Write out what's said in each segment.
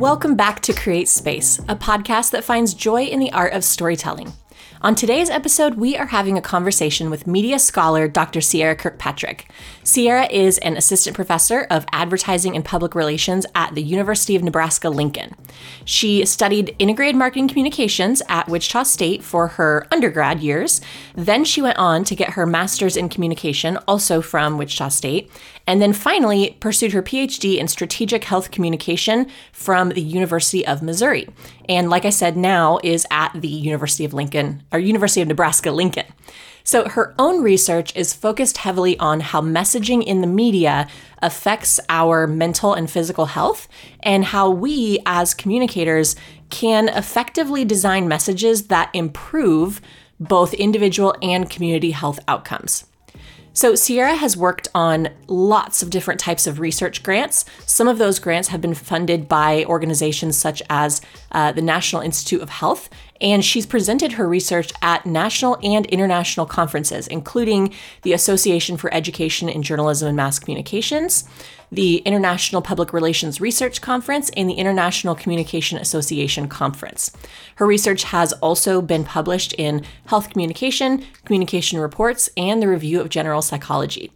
Welcome back to Create Space, a podcast that finds joy in the art of storytelling. On today's episode, we are having a conversation with media scholar Dr. Ciera Kirkpatrick. Ciera is an assistant professor of advertising and public relations at the University of Nebraska-Lincoln. She studied integrated marketing communications at Wichita State for her undergrad years. Then she went on to get her master's in communication, also from Wichita State, and then finally pursued her PhD in strategic health communication from the University of Missouri. And like I said, now is at the University of Nebraska-Lincoln. So her own research is focused heavily on how messaging in the media affects our mental and physical health, and how we as communicators can effectively design messages that improve both individual and community health outcomes. So Ciera has worked on lots of different types of research grants. Some of those grants have been funded by organizations such as the National Institute of Health, and she's presented her research at national and international conferences, including the Association for Education in Journalism and Mass Communications, the International Public Relations Research Conference, and the International Communication Association Conference. Her research has also been published in Health Communication, Communication Reports, and the Review of General Psychology.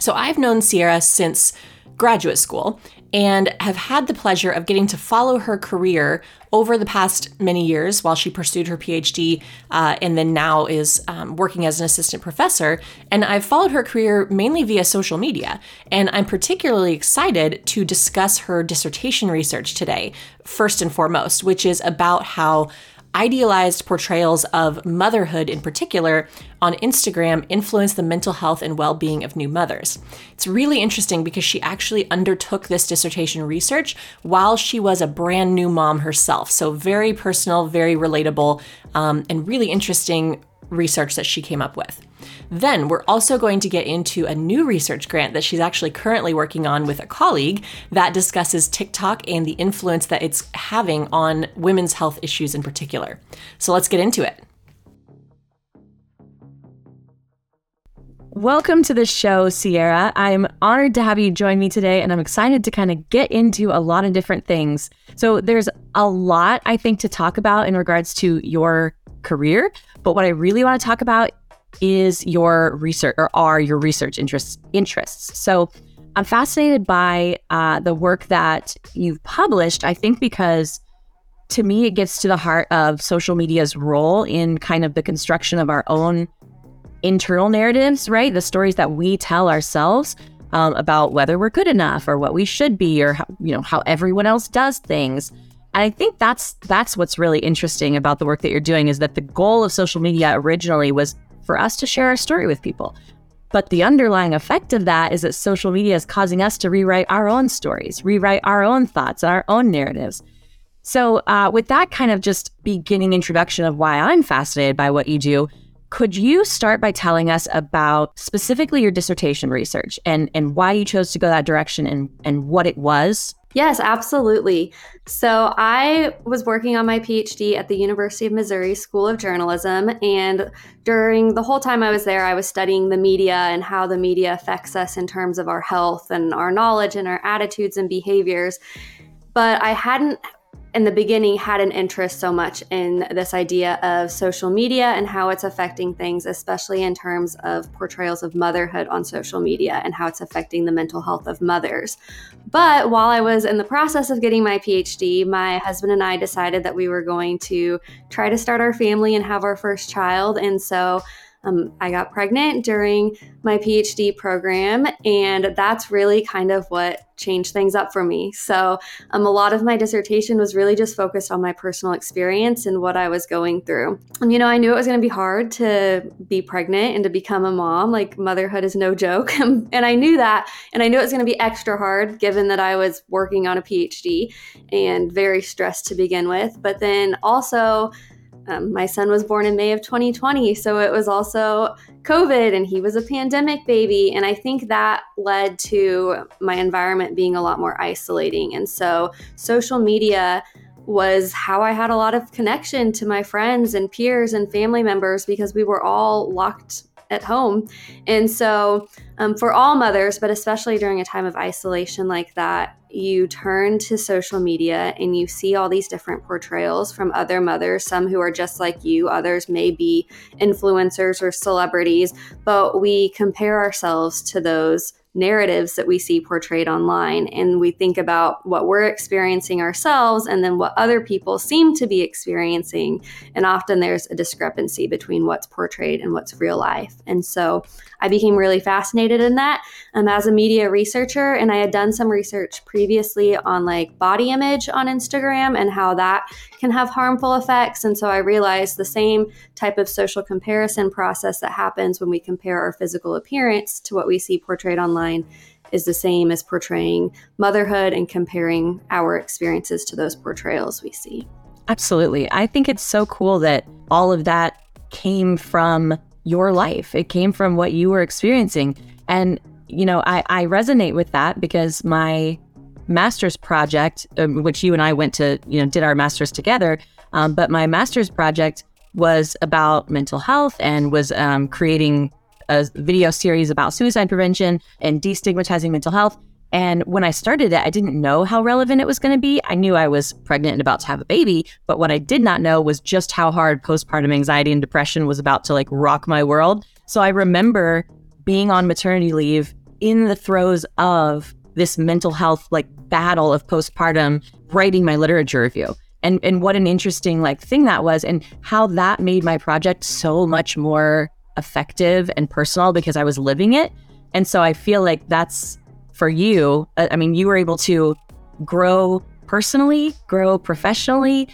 So I've known Ciera since graduate school and have had the pleasure of getting to follow her career over the past many years while she pursued her PhD and then now is working as an assistant professor. And I've followed her career mainly via social media. And I'm particularly excited to discuss her dissertation research today, first and foremost, which is about how idealized portrayals of motherhood in particular on Instagram influence the mental health and well-being of new mothers. It's really interesting because she actually undertook this dissertation research while she was a brand new mom herself. So very personal, very relatable, and really interesting research that she came up with. Then we're also going to get into a new research grant that she's actually currently working on with a colleague that discusses TikTok and the influence that it's having on women's health issues in particular. So let's get into it. Welcome to the show, Ciera. I'm honored to have you join me today, and I'm excited to kind of get into a lot of different things. So there's a lot, I think, to talk about in regards to your career, but what I really want to talk about is your research, or are your research interests. So I'm fascinated by the work that you've published, I think because to me, it gets to the heart of social media's role in kind of the construction of our own internal narratives, right? The stories that we tell ourselves about whether we're good enough or what we should be, or how, you know, how everyone else does things. And I think that's what's really interesting about the work that you're doing, is that the goal of social media originally was for us to share our story with people. But the underlying effect of that is that social media is causing us to rewrite our own stories, rewrite our own thoughts, our own narratives. So with that kind of just beginning introduction of why I'm fascinated by what you do, could you start by telling us about specifically your dissertation research and why you chose to go that direction and what it was? Yes, absolutely. So I was working on my PhD at the University of Missouri School of Journalism. And during the whole time I was there, I was studying the media and how the media affects us in terms of our health and our knowledge and our attitudes and behaviors. But I hadn't, in the beginning, had an interest so much in this idea of social media and how it's affecting things, especially in terms of portrayals of motherhood on social media and how it's affecting the mental health of mothers. But while I was in the process of getting my PhD, my husband and I decided that we were going to try to start our family and have our first child. And so I got pregnant during my PhD program, and that's really kind of what changed things up for me. So a lot of my dissertation was really just focused on my personal experience and what I was going through. And, you know, I knew it was going to be hard to be pregnant and to become a mom. Like, motherhood is no joke. And I knew that. And I knew it was going to be extra hard given that I was working on a PhD and very stressed to begin with. But then also, my son was born in May of 2020, so it was also COVID, and he was a pandemic baby. And I think that led to my environment being a lot more isolating. And so social media was how I had a lot of connection to my friends and peers and family members, because we were all locked at home. And so for all mothers, but especially during a time of isolation like that, you turn to social media and you see all these different portrayals from other mothers, some who are just like you, others may be influencers or celebrities, but we compare ourselves to those narratives that we see portrayed online. And we think about what we're experiencing ourselves and then what other people seem to be experiencing. And often there's a discrepancy between what's portrayed and what's real life. And so I became really fascinated in that as a media researcher. And I had done some research previously on like body image on Instagram and how that can have harmful effects. And so I realized the same type of social comparison process that happens when we compare our physical appearance to what we see portrayed online is the same as portraying motherhood and comparing our experiences to those portrayals we see. Absolutely. I think it's so cool that all of that came from your life. It came from what you were experiencing. And, you know, I resonate with that because my master's project, which you and I went to, you know, did our master's together, but my master's project was about mental health and was creating a video series about suicide prevention and destigmatizing mental health. And when I started it, I didn't know how relevant it was going to be. I knew I was pregnant and about to have a baby, but what I did not know was just how hard postpartum anxiety and depression was about to like rock my world. So I remember being on maternity leave in the throes of this mental health like battle of postpartum, writing my literature review. And what an interesting like thing that was, and how that made my project so much more effective and personal because I was living it. And so I feel like that's for you. I mean, you were able to grow personally, grow professionally,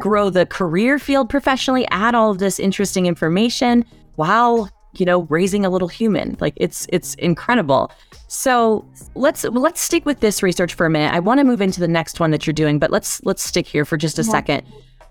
grow the career field professionally, add all of this interesting information while, you know, raising a little human. Like it's incredible. So let's stick with this research for a minute. I want to move into the next one that you're doing, but let's stick here for just a second.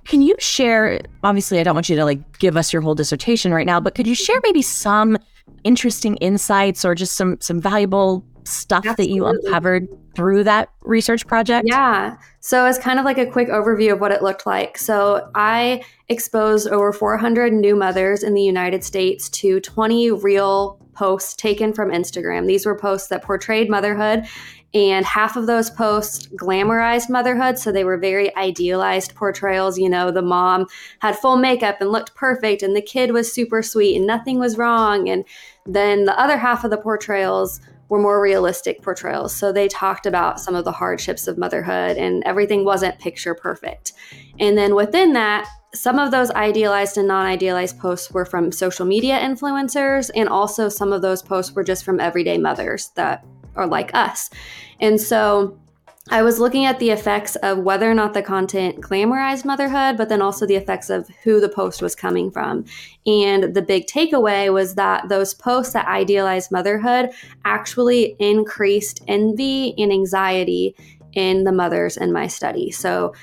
Can you share, obviously, I don't want you to like give us your whole dissertation right now, but could you share maybe some interesting insights or just some valuable stuff that you uncovered through that research project? Yeah. So it's kind of like a quick overview of what it looked like. So I exposed over 400 new mothers in the United States to 20 real posts taken from Instagram. These were posts that portrayed motherhood. And half of those posts glamorized motherhood. So they were very idealized portrayals. You know, the mom had full makeup and looked perfect and the kid was super sweet and nothing was wrong. And then the other half of the portrayals were more realistic portrayals. So they talked about some of the hardships of motherhood and everything wasn't picture perfect. And then within that, some of those idealized and non-idealized posts were from social media influencers. And also some of those posts were just from everyday mothers that are like us. And so I was looking at the effects of whether or not the content glamorized motherhood, but then also the effects of who the post was coming from. And the big takeaway was that those posts that idealized motherhood actually increased envy and anxiety in the mothers in my study. So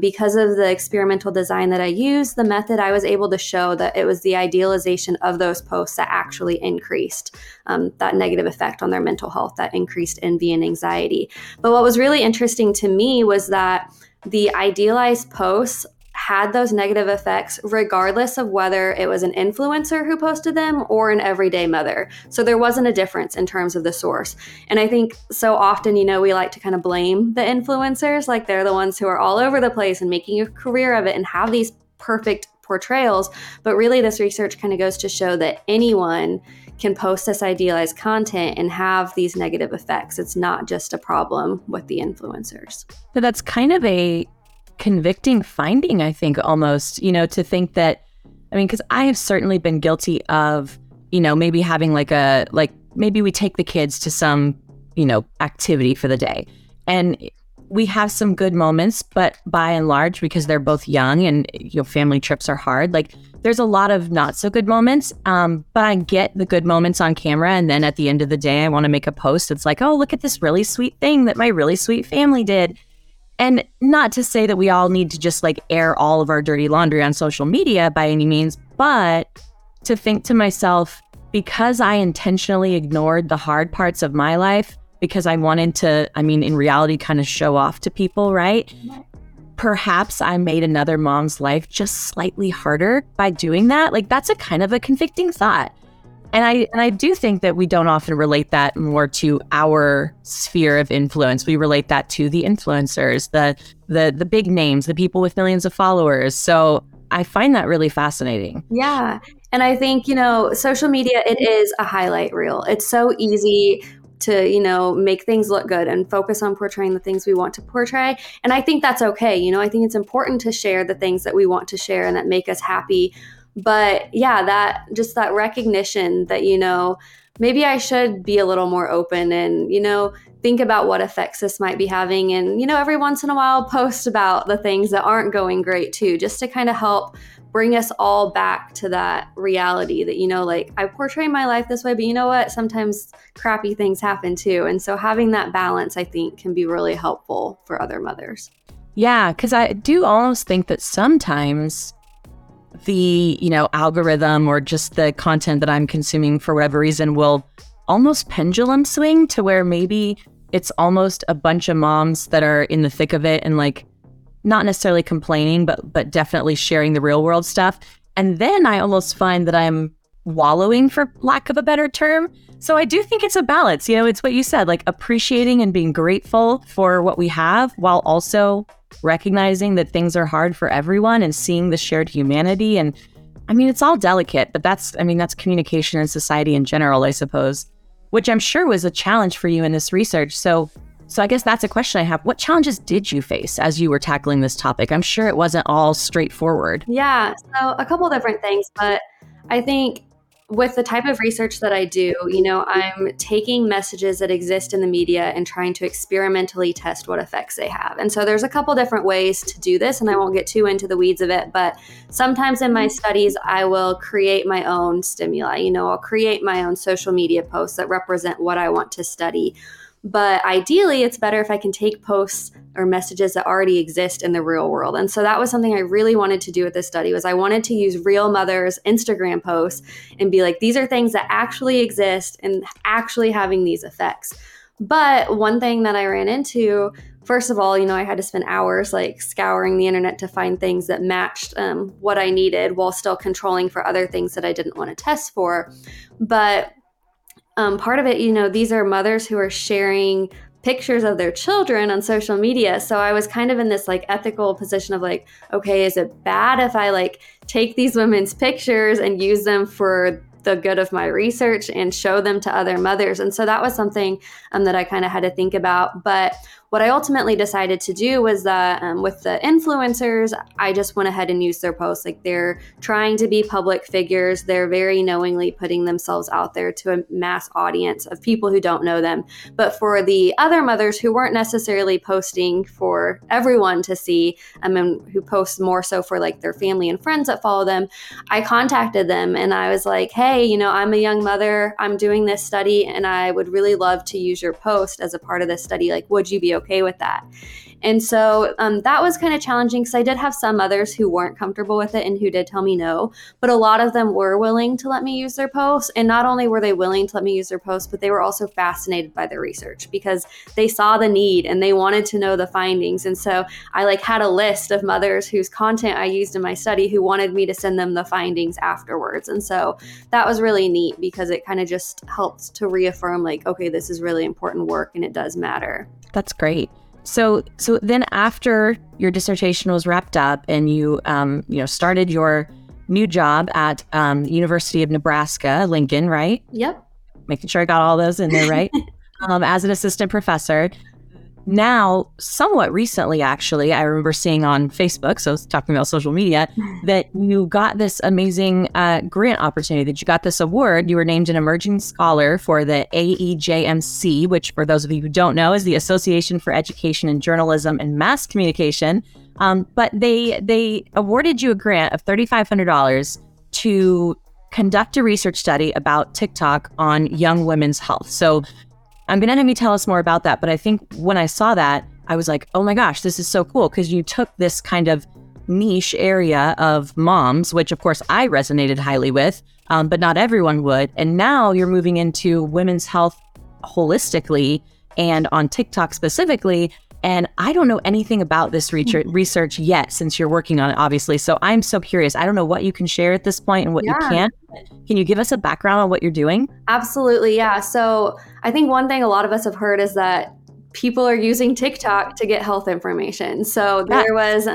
because of the experimental design that I used, the method, I was able to show that it was the idealization of those posts that actually increased that negative effect on their mental health, that increased envy and anxiety. But what was really interesting to me was that the idealized posts had those negative effects regardless of whether it was an influencer who posted them or an everyday mother. So there wasn't a difference in terms of the source. And I think so often, you know, we like to kind of blame the influencers, like they're the ones who are all over the place and making a career of it and have these perfect portrayals. But really this research kind of goes to show that anyone can post this idealized content and have these negative effects. It's not just a problem with the influencers. So that's kind of a convicting finding, I think, almost, you know, to think that, I mean, because I have certainly been guilty of, you know, maybe having maybe we take the kids to some, you know, activity for the day. And we have some good moments, but by and large, because they're both young and, you know, family trips are hard, like there's a lot of not so good moments. But I get the good moments on camera. And then at the end of the day, I want to make a post. It's like, oh, look at this really sweet thing that my really sweet family did. And not to say that we all need to just like air all of our dirty laundry on social media by any means, but to think to myself, because I intentionally ignored the hard parts of my life, because I wanted to, I mean, in reality, kind of show off to people, right? Perhaps I made another mom's life just slightly harder by doing that. Like that's a kind of a convicting thought. And I do think that we don't often relate that more to our sphere of influence. We relate that to the influencers, the big names, the people with millions of followers. So I find that really fascinating. Yeah. And I think, social media, it is a highlight reel. It's so easy to, make things look good and focus on portraying the things we want to portray. And I think that's okay. I think it's important to share the things that we want to share and that make us happy. But yeah, that recognition that, maybe I should be a little more open and, think about what effects this might be having. And, every once in a while, post about the things that aren't going great too, just to kind of help bring us all back to that reality that, I portray my life this way, but you know what? Sometimes crappy things happen too. And so having that balance, I think, can be really helpful for other mothers. Yeah, because I do almost think that sometimes the, algorithm or just the content that I'm consuming for whatever reason will almost pendulum swing to where maybe it's almost a bunch of moms that are in the thick of it and like not necessarily complaining, but definitely sharing the real world stuff. And then I almost find that I'm wallowing, for lack of a better term. So I do think it's a balance. It's what you said, like appreciating and being grateful for what we have while also recognizing that things are hard for everyone and seeing the shared humanity. And I mean, it's all delicate, but that's communication and society in general, I suppose, which I'm sure was a challenge for you in this research. So I guess that's a question I have. What challenges did you face as you were tackling this topic? I'm sure it wasn't all straightforward. Yeah, so a couple different things, but I think with the type of research that I do, I'm taking messages that exist in the media and trying to experimentally test what effects they have. And so there's a couple different ways to do this, and I won't get too into the weeds of it, but sometimes in my studies, I will create my own stimuli. I'll create my own social media posts that represent what I want to study. But ideally, it's better if I can take posts or messages that already exist in the real world. And so that was something I really wanted to do with this study, was I wanted to use real mothers' Instagram posts and be like, these are things that actually exist and actually having these effects. But one thing that I ran into, first of all, I had to spend hours like scouring the internet to find things that matched what I needed while still controlling for other things that I didn't want to test for. But part of it, these are mothers who are sharing pictures of their children on social media. So I was kind of in this like ethical position of like, okay, is it bad if I like take these women's pictures and use them for the good of my research and show them to other mothers? And so that was something that I kind of had to think about. But what I ultimately decided to do was that with the influencers, I just went ahead and used their posts. Like, they're trying to be public figures. They're very knowingly putting themselves out there to a mass audience of people who don't know them. But for the other mothers who weren't necessarily posting for everyone to see, and who post more so for like their family and friends that follow them, I contacted them and I was like, hey, I'm a young mother. I'm doing this study and I would really love to use your post as a part of this study. Like, would you be okay with that? And so that was kind of challenging because I did have some mothers who weren't comfortable with it and who did tell me no, but a lot of them were willing to let me use their posts. And not only were they willing to let me use their posts, but they were also fascinated by the research because they saw the need and they wanted to know the findings. And so I like had a list of mothers whose content I used in my study who wanted me to send them the findings afterwards. And so that was really neat because it kind of just helped to reaffirm like, okay, this is really important work and it does matter. That's great. So then after your dissertation was wrapped up and you, started your new job at University of Nebraska-Lincoln, right? Yep. Making sure I got all those in there, right? As an assistant professor. Now, somewhat recently, actually, I remember seeing on Facebook, so talking about social media, that you got this amazing grant opportunity, that you got this award. You were named an emerging scholar for the AEJMC, which for those of you who don't know is the Association for Education in Journalism and Mass Communication. But they awarded you a grant of $3,500 to conduct a research study about TikTok on young women's health. So I'm going to have you tell us more about that. But I think when I saw that, I was like, oh my gosh, this is so cool. Because you took this kind of niche area of moms, which of course I resonated highly with, but not everyone would. And now you're moving into women's health holistically and on TikTok specifically. And I don't know anything about this research yet, since you're working on it, obviously. So I'm so curious. I don't know what you can share at this point and what you can't. Can you give us a background on what you're doing? Absolutely, yeah. So I think one thing a lot of us have heard is that people are using TikTok to get health information. So there was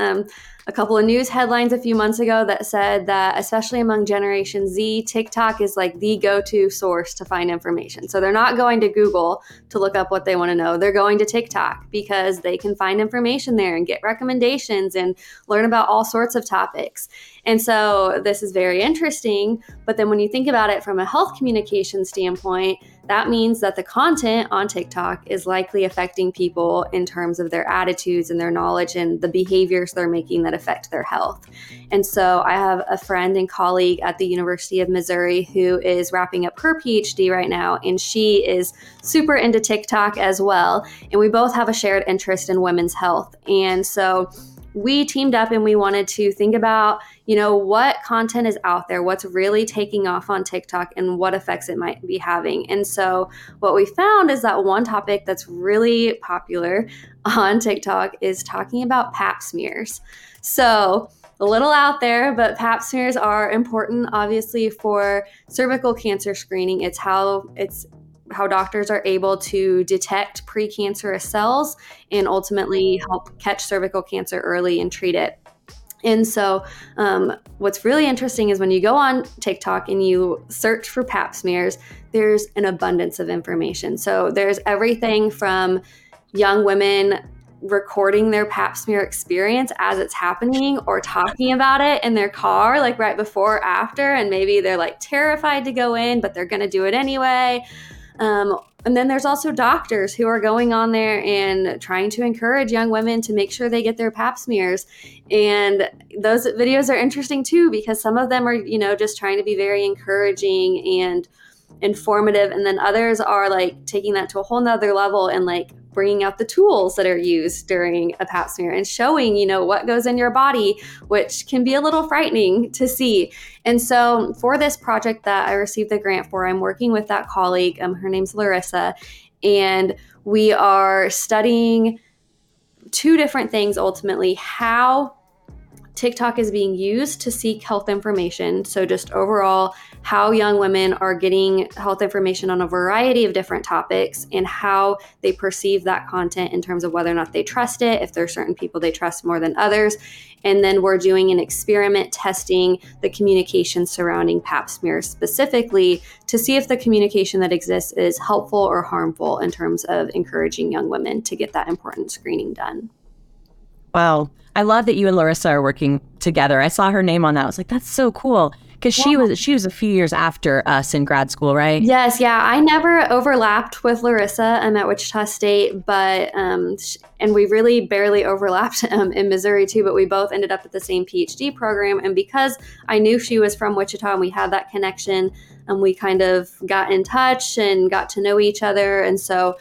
a couple of news headlines a few months ago that said that, especially among Generation Z, TikTok is like the go-to source to find information. So they're not going to Google to look up what they want to know. They're going to TikTok because they can find information there and get recommendations and learn about all sorts of topics. And so this is very interesting. But then when you think about it from a health communication standpoint, that means that the content on TikTok is likely affecting people in terms of their attitudes and their knowledge and the behaviors they're making that affect their health. And so I have a friend and colleague at the University of Missouri who is wrapping up her PhD right now, and she is super into TikTok as well. And we both have a shared interest in women's health. And so we teamed up and we wanted to think about, you know, what content is out there, what's really taking off on TikTok, and what effects it might be having. And so what we found is that one topic that's really popular on TikTok is talking about pap smears. So a little out there, but pap smears are important, obviously, for cervical cancer screening. It's how doctors are able to detect precancerous cells and ultimately help catch cervical cancer early and treat it. And so what's really interesting is when you go on TikTok and you search for pap smears, there's an abundance of information. So there's everything from young women recording their pap smear experience as it's happening, or talking about it in their car, like right before or after, and maybe they're like terrified to go in, but they're going to do it anyway. And then there's also doctors who are going on there and trying to encourage young women to make sure they get their pap smears. And those videos are interesting too, because some of them are, you know, just trying to be very encouraging and informative. And then others are like taking that to a whole nother level and like bringing out the tools that are used during a pap smear and showing, you know, what goes in your body, which can be a little frightening to see. And so for this project that I received the grant for, I'm working with that colleague. Her name's Larissa, and we are studying two different things, ultimately: how TikTok is being used to seek health information. So just overall, how young women are getting health information on a variety of different topics, and how they perceive that content in terms of whether or not they trust it, if there are certain people they trust more than others. And then we're doing an experiment testing the communication surrounding pap smears specifically to see if the communication that exists is helpful or harmful in terms of encouraging young women to get that important screening done. Wow. I love that you and Larissa are working together. I saw her name on that. I was like, that's so cool. Because she was a few years after us in grad school, right? Yes. Yeah. I never overlapped with Larissa. I'm at Wichita State, but and we really barely overlapped in Missouri too, but we both ended up at the same PhD program. And because I knew she was from Wichita and we had that connection, we kind of got in touch and got to know each other. And so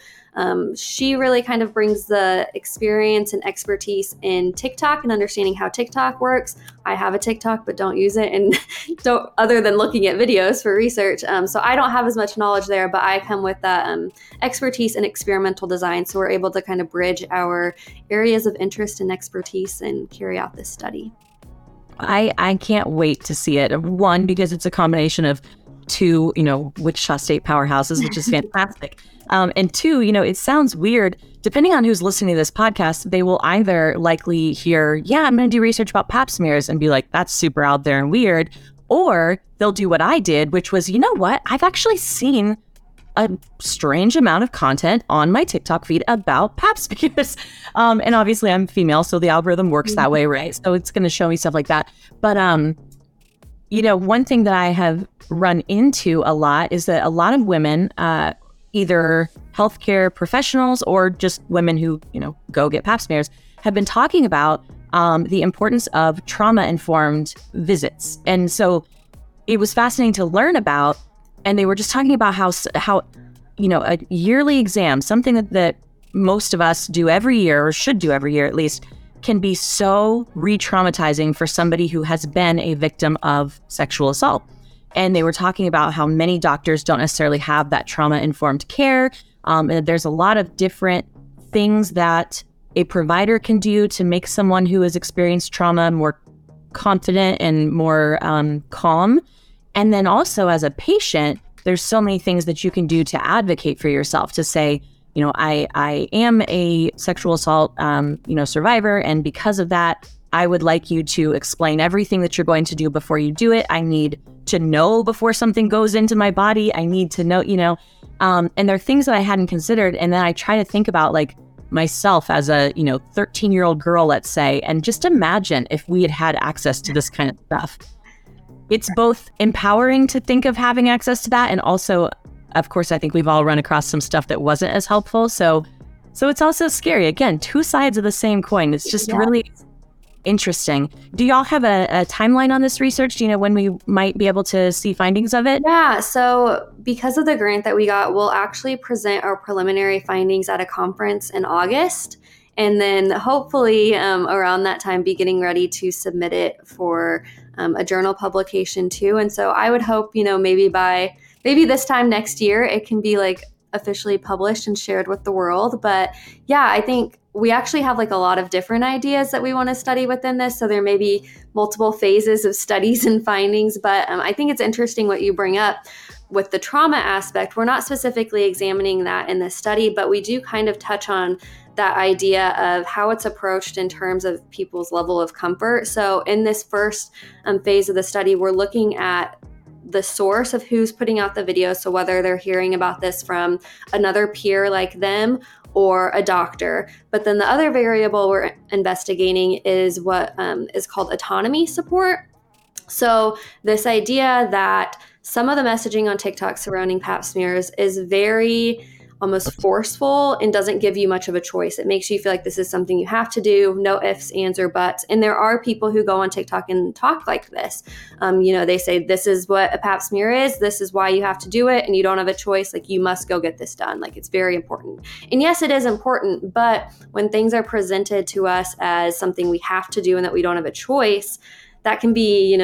she really kind of brings the experience and expertise in TikTok and understanding how TikTok works. I have a TikTok, but don't use it, and don't, other than looking at videos for research. So I don't have as much knowledge there, but I come with that expertise in experimental design. So we're able to kind of bridge our areas of interest and expertise and carry out this study. I can't wait to see it. One, because it's a combination of two, you know, Wichita State powerhouses, which is fantastic. And two, you know, it sounds weird. Depending on who's listening to this podcast, they will either likely hear, yeah, I'm going to do research about pap smears and be like, that's super out there and weird. Or they'll do what I did, which was, you know what? I've actually seen a strange amount of content on my TikTok feed about pap smears. And obviously I'm female, so the algorithm works that way, right? So it's going to show me stuff like that. But, you know, one thing that I have run into a lot is that a lot of women, either healthcare professionals or just women who, you know, go get pap smears, have been talking about the importance of trauma-informed visits. And so it was fascinating to learn about, and they were just talking about how you know, a yearly exam, something that most of us do every year, or should do every year at least, can be so re-traumatizing for somebody who has been a victim of sexual assault. And they were talking about how many doctors don't necessarily have that trauma-informed care. And there's a lot of different things that a provider can do to make someone who has experienced trauma more confident and more calm. And then also as a patient, there's so many things that you can do to advocate for yourself, to say, you know, I am a sexual assault, survivor. And because of that, I would like you to explain everything that you're going to do before you do it. I need to know before something goes into my body. I need to know, and there are things that I hadn't considered. And then I try to think about like myself as a, 13-year-old girl, let's say, and just imagine if we had had access to this kind of stuff. It's both empowering to think of having access to that, and also, of course, I think we've all run across some stuff that wasn't as helpful. So it's also scary. Again, two sides of the same coin. It's just really interesting. Do y'all have a timeline on this research? Do you know when we might be able to see findings of it? Yeah. So because of the grant that we got, we'll actually present our preliminary findings at a conference in August. And then hopefully around that time, be getting ready to submit it for a journal publication too. And so I would hope, maybe this time next year, it can be like officially published and shared with the world. But yeah, I think we actually have like a lot of different ideas that we want to study within this. So there may be multiple phases of studies and findings, but I think it's interesting what you bring up with the trauma aspect. We're not specifically examining that in this study, but we do kind of touch on that idea of how it's approached in terms of people's level of comfort. So in this first phase of the study, we're looking at the source of who's putting out the video. So whether they're hearing about this from another peer like them or a doctor. But then the other variable we're investigating is what is called autonomy support. So this idea that some of the messaging on TikTok surrounding pap smears is very almost forceful and doesn't give you much of a choice. It makes you feel like this is something you have to do, no ifs, ands, or buts. And there are people who go on TikTok and talk like this. They say, this is what a pap smear is. This is why you have to do it. And you don't have a choice. Like, you must go get this done. Like, it's very important. And yes, it is important. But when things are presented to us as something we have to do and that we don't have a choice, that can be,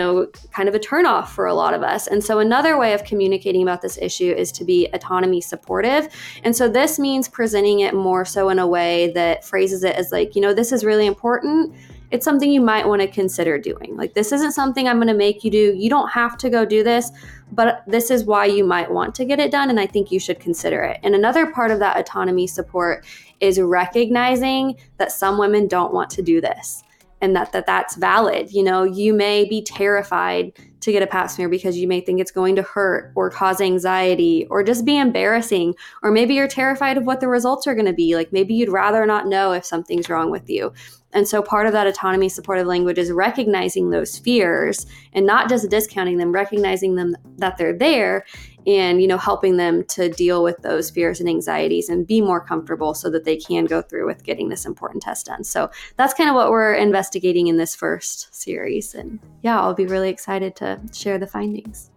kind of a turnoff for a lot of us. And so another way of communicating about this issue is to be autonomy supportive. And so this means presenting it more so in a way that phrases it as like, this is really important. It's something you might want to consider doing. Like, this isn't something I'm going to make you do. You don't have to go do this, but this is why you might want to get it done. And I think you should consider it. And another part of that autonomy support is recognizing that some women don't want to do this. And that's valid. You may be terrified to get a pap smear because you may think it's going to hurt or cause anxiety or just be embarrassing. Or maybe you're terrified of what the results are going to be. Like, maybe you'd rather not know if something's wrong with you. And so part of that autonomy supportive language is recognizing those fears and not just discounting them, recognizing them that they're there and, helping them to deal with those fears and anxieties and be more comfortable so that they can go through with getting this important test done. So that's kind of what we're investigating in this first series. And yeah, I'll be really excited to share the findings.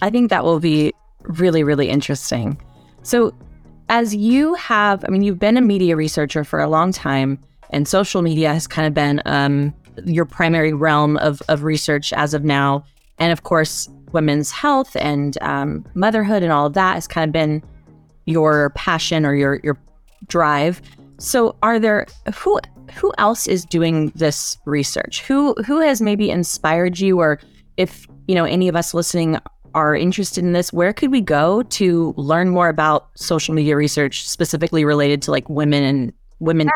I think that will be really, really interesting. So as you have, you've been a media researcher for a long time, and social media has kind of been your primary realm of research as of now. And of course, women's health and motherhood and all of that has kind of been your passion or your drive. So are there, who else is doing this research? Who has maybe inspired you? Or if, any of us listening are interested in this, where could we go to learn more about social media research specifically related to like women and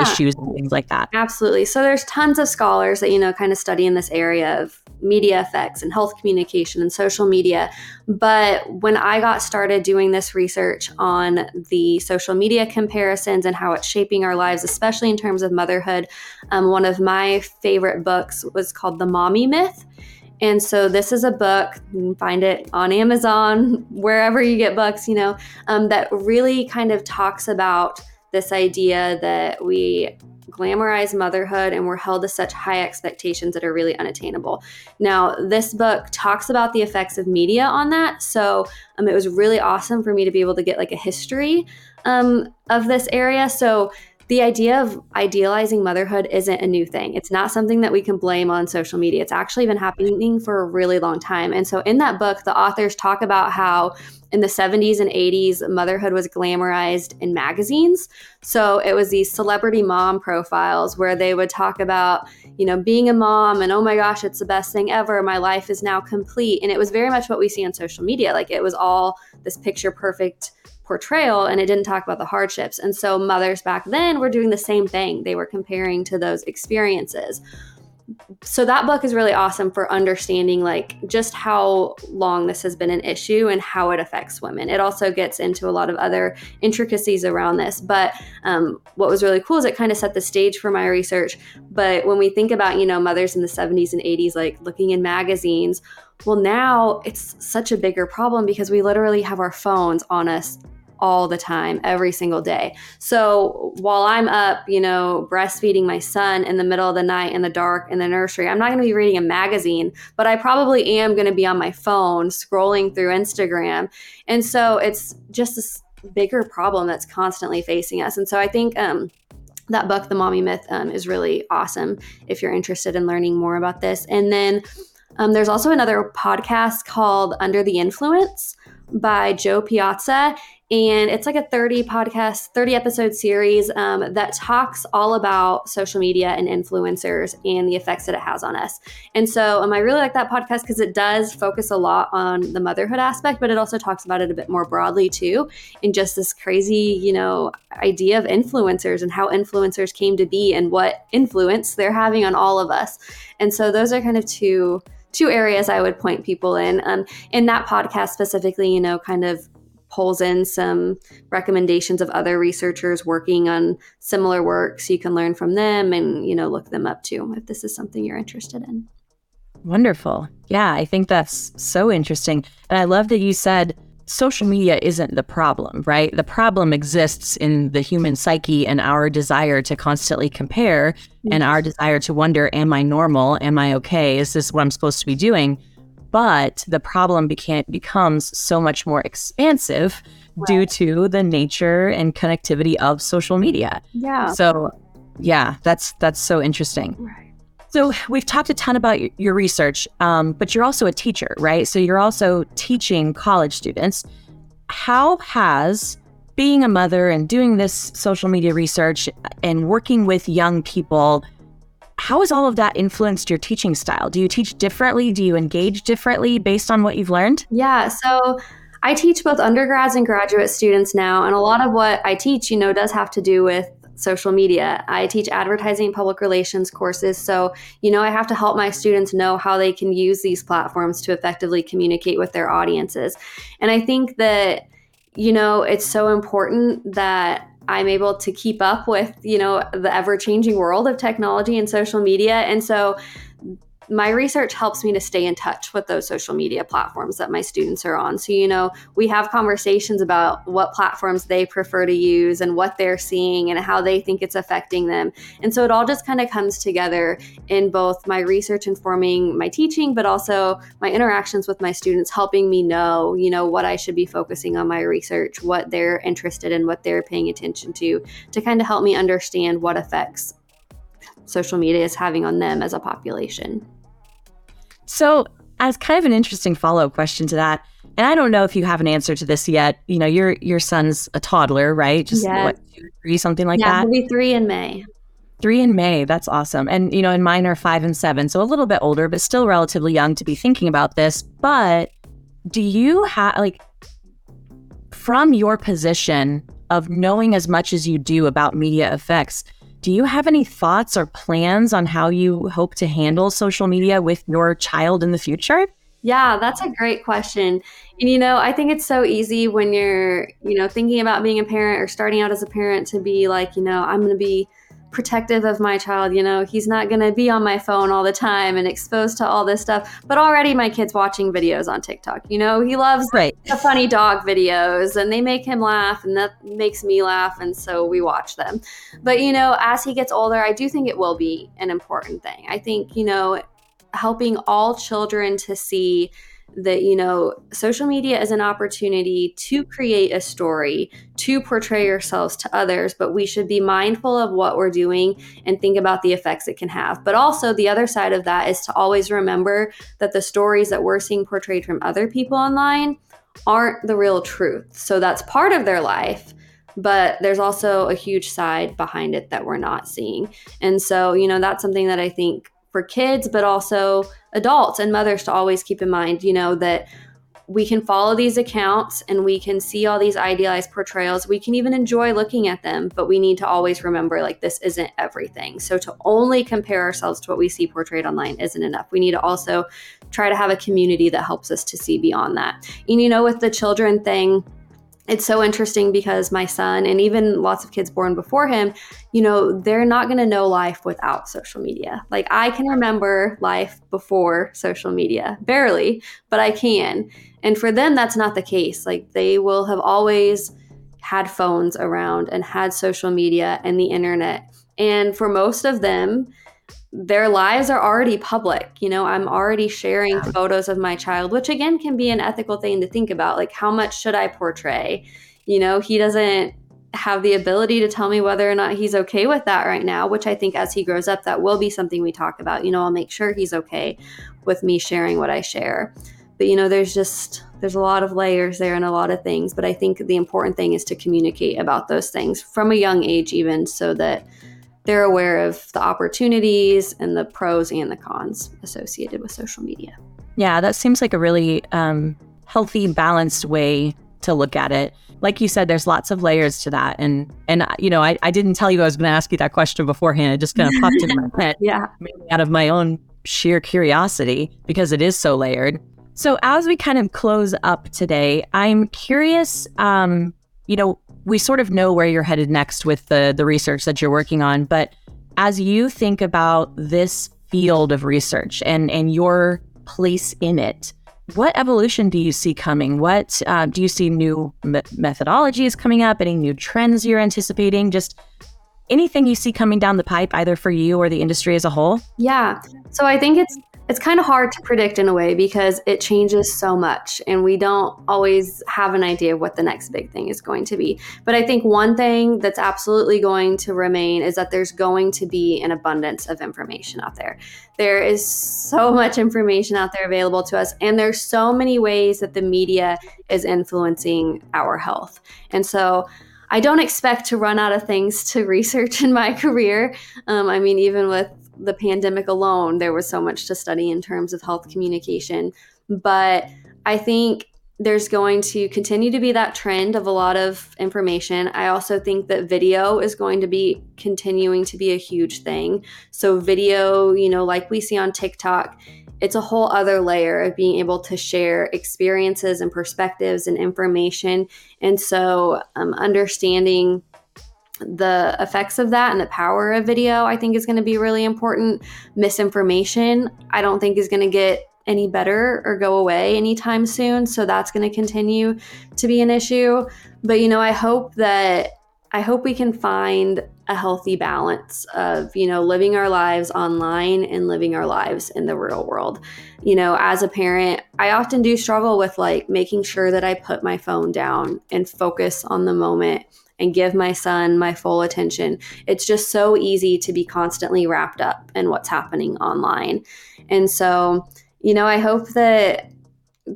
issues and things like that? Absolutely. So there's tons of scholars that, kind of study in this area of media effects and health communication and social media. But when I got started doing this research on the social media comparisons and how it's shaping our lives, especially in terms of motherhood, one of my favorite books was called The Mommy Myth. And so this is a book, you can find it on Amazon, wherever you get books, that really kind of talks about this idea that we glamorize motherhood and we're held to such high expectations that are really unattainable. Now, this book talks about the effects of media on that. So it was really awesome for me to be able to get like a history of this area. So the idea of idealizing motherhood isn't a new thing. It's not something that we can blame on social media. It's actually been happening for a really long time. And so in that book, the authors talk about how in the 70s and 80s, motherhood was glamorized in magazines. So it was these celebrity mom profiles where they would talk about, you know, being a mom and, oh my gosh, it's the best thing ever. My life is now complete. And it was very much what we see on social media. Like, it was all this picture perfect portrayal, and it didn't talk about the hardships. And so mothers back then were doing the same thing. They were comparing to those experiences. So that book is really awesome for understanding like just how long this has been an issue and how it affects women. It also gets into a lot of other intricacies around this. But what was really cool is it kind of set the stage for my research. But when we think about, you know, mothers in the 70s and 80s, like looking in magazines, well, now it's such a bigger problem because we literally have our phones on us all the time, every single day. So while I'm up, you know, breastfeeding my son in the middle of the night in the dark in the nursery, I'm not going to be reading a magazine, but I probably am going to be on my phone scrolling through Instagram. And so it's just this bigger problem that's constantly facing us. And so I think that book, The Mommy Myth, is really awesome if you're interested in learning more about this. And then there's also another podcast called Under the Influence by Joe Piazza. And it's like a 30-episode series that talks all about social media and influencers and the effects that it has on us. And so I really like that podcast because it does focus a lot on the motherhood aspect, but it also talks about it a bit more broadly too, and just this crazy, you know, idea of influencers and how influencers came to be and what influence they're having on all of us. And so those are kind of two areas I would point people in. In that podcast specifically, you know, kind of pulls in some recommendations of other researchers working on similar work so you can learn from them and, you know, look them up too if this is something you're interested in. Wonderful. Yeah, I think that's so interesting. And I love that you said social media isn't the problem, right? The problem exists in the human psyche and our desire to constantly compare and our desire to wonder, am I normal? Am I okay? Is this what I'm supposed to be doing? But the problem becomes so much more expansive due to the nature and connectivity of social media. Yeah. So, yeah, that's so interesting. Right. So we've talked a ton about your research, but you're also a teacher, right? So you're also teaching college students. How has being a mother and doing this social media research and working with young people, how has all of that influenced your teaching style? Do you teach differently? Do you engage differently based on what you've learned? Yeah, so I teach both undergrads and graduate students now. And a lot of what I teach, you know, does have to do with social media. I teach advertising and public relations courses. So, you know, I have to help my students know how they can use these platforms to effectively communicate with their audiences. And I think that, you know, it's so important that I'm able to keep up with, you know, the ever-changing world of technology and social media. And so my research helps me to stay in touch with those social media platforms that my students are on. So, you know, we have conversations about what platforms they prefer to use and what they're seeing and how they think it's affecting them. And so it all just kind of comes together in both my research informing my teaching, but also my interactions with my students, helping me know, you know, what I should be focusing on my research, what they're interested in, what they're paying attention to kind of help me understand what effects social media is having on them as a population. So as kind of an interesting follow-up question to that, and I don't know if you have an answer to this yet, you know, your son's a toddler, right? Just what, 2 or 3, something like that? Yeah, he'll be 3 in May. 3 in May, that's awesome. And, you know, and mine are 5 and 7, so a little bit older, but still relatively young to be thinking about this. But do you have, like, from your position of knowing as much as you do about media effects, do you have any thoughts or plans on how you hope to handle social media with your child in the future? Yeah, that's a great question. And, you know, I think it's so easy when you're, you know, thinking about being a parent or starting out as a parent to be like, you know, I'm going to be protective of my child. You know, he's not going to be on my phone all the time and exposed to all this stuff. But already my kid's watching videos on TikTok. You know, he loves the funny dog videos and they make him laugh and that makes me laugh. And so we watch them. But, you know, as he gets older, I do think it will be an important thing. I think, you know, helping all children to see that, you know, social media is an opportunity to create a story, to portray ourselves to others, but we should be mindful of what we're doing and think about the effects it can have. But also the other side of that is to always remember that the stories that we're seeing portrayed from other people online aren't the real truth. So that's part of their life, but there's also a huge side behind it that we're not seeing. And so, you know, that's something that I think for kids, but also adults and mothers to always keep in mind, you know, that we can follow these accounts and we can see all these idealized portrayals. We can even enjoy looking at them, but we need to always remember, like, this isn't everything. So to only compare ourselves to what we see portrayed online isn't enough. We need to also try to have a community that helps us to see beyond that. And, you know, with the children thing, it's so interesting because my son and even lots of kids born before him, you know, they're not going to know life without social media. Like, I can remember life before social media, barely, but I can. And for them, that's not the case. Like, they will have always had phones around and had social media and the internet. And for most of them, their lives are already public. You know, I'm already sharing photos of my child, which again can be an ethical thing to think about. Like, how much should I portray? You know, he doesn't have the ability to tell me whether or not he's okay with that right now, which I think as he grows up, that will be something we talk about. You know, I'll make sure he's okay with me sharing what I share. But, you know, there's a lot of layers there and a lot of things. But I think the important thing is to communicate about those things from a young age, even, so that they're aware of the opportunities and the pros and the cons associated with social media. Yeah, that seems like a really healthy, balanced way to look at it. Like you said, there's lots of layers to that. And you know, I didn't tell you I was going to ask you that question beforehand. It just kind of popped into my head. Yeah. Maybe out of my own sheer curiosity, because it is so layered. So as we kind of close up today, I'm curious, you know, we sort of know where you're headed next with the research that you're working on. But as you think about this field of research and your place in it, what evolution do you see coming? What do you see new methodologies coming up? Any new trends you're anticipating? Just anything you see coming down the pipe, either for you or the industry as a whole? Yeah. So I think it's kind of hard to predict in a way because it changes so much and we don't always have an idea of what the next big thing is going to be. But I think one thing that's absolutely going to remain is that there's going to be an abundance of information out there. There is so much information out there available to us, and there's so many ways that the media is influencing our health. And so I don't expect to run out of things to research in my career. I mean, even with the pandemic alone, there was so much to study in terms of health communication. But I think there's going to continue to be that trend of a lot of information. I also think that video is going to be continuing to be a huge thing. So video, you know, like we see on TikTok, it's a whole other layer of being able to share experiences and perspectives and information. And so understanding the effects of that and the power of video, I think, is going to be really important. Misinformation, I don't think, is going to get any better or go away anytime soon. So that's going to continue to be an issue. But, you know, I hope we can find a healthy balance of, you know, living our lives online and living our lives in the real world. You know, as a parent, I often do struggle with, like, making sure that I put my phone down and focus on the moment and give my son my full attention. It's just so easy to be constantly wrapped up in what's happening online. And so, you know, I hope that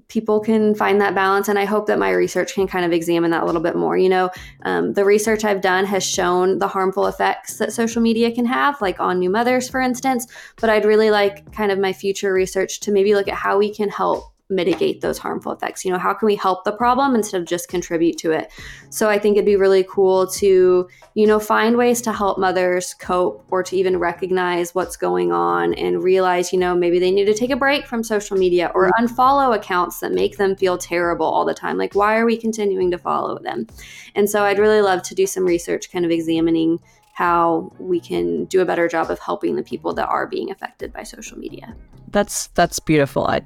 people can find that balance. And I hope that my research can kind of examine that a little bit more. You know, the research I've done has shown the harmful effects that social media can have, like on new mothers, for instance. But I'd really like kind of my future research to maybe look at how we can help mitigate those harmful effects. You know, how can we help the problem instead of just contribute to it? So I think it'd be really cool to, you know, find ways to help mothers cope or to even recognize what's going on and realize, you know, maybe they need to take a break from social media or unfollow accounts that make them feel terrible all the time. Like, why are we continuing to follow them? And so I'd really love to do some research kind of examining how we can do a better job of helping the people that are being affected by social media. That's beautiful. I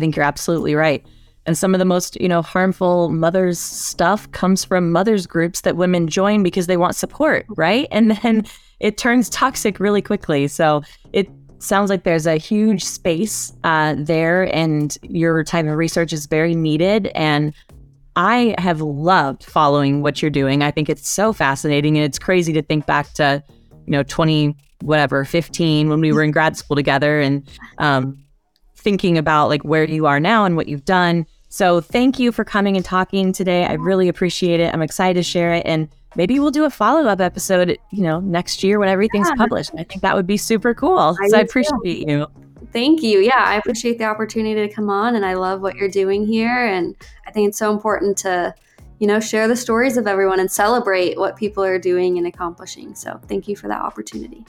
think you're absolutely right. And some of the most, you know, harmful mothers stuff comes from mothers groups that women join because they want support, right? And then it turns toxic really quickly. So it sounds like there's a huge space there, and your type of research is very needed. And I have loved following what you're doing. I think it's so fascinating, and it's crazy to think back to, you know, 15 when we were in grad school together, and thinking about, like, where you are now and what you've done. So thank you for coming and talking today. I really appreciate it. I'm excited to share it. And maybe we'll do a follow-up episode, you know, next year when everything's published. I think that would be super cool. So I appreciate you. Thank you. Yeah, I appreciate the opportunity to come on, and I love what you're doing here. And I think it's so important to, you know, share the stories of everyone and celebrate what people are doing and accomplishing. So thank you for that opportunity.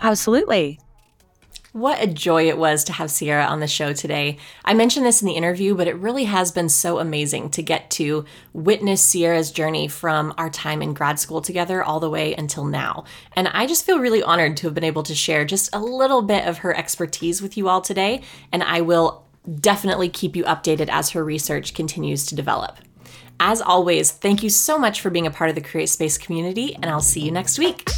Absolutely. What a joy it was to have Ciera on the show today. I mentioned this in the interview, but it really has been so amazing to get to witness Ciera's journey from our time in grad school together all the way until now. And I just feel really honored to have been able to share just a little bit of her expertise with you all today. And I will definitely keep you updated as her research continues to develop. As always, thank you so much for being a part of the Create Space community, and I'll see you next week.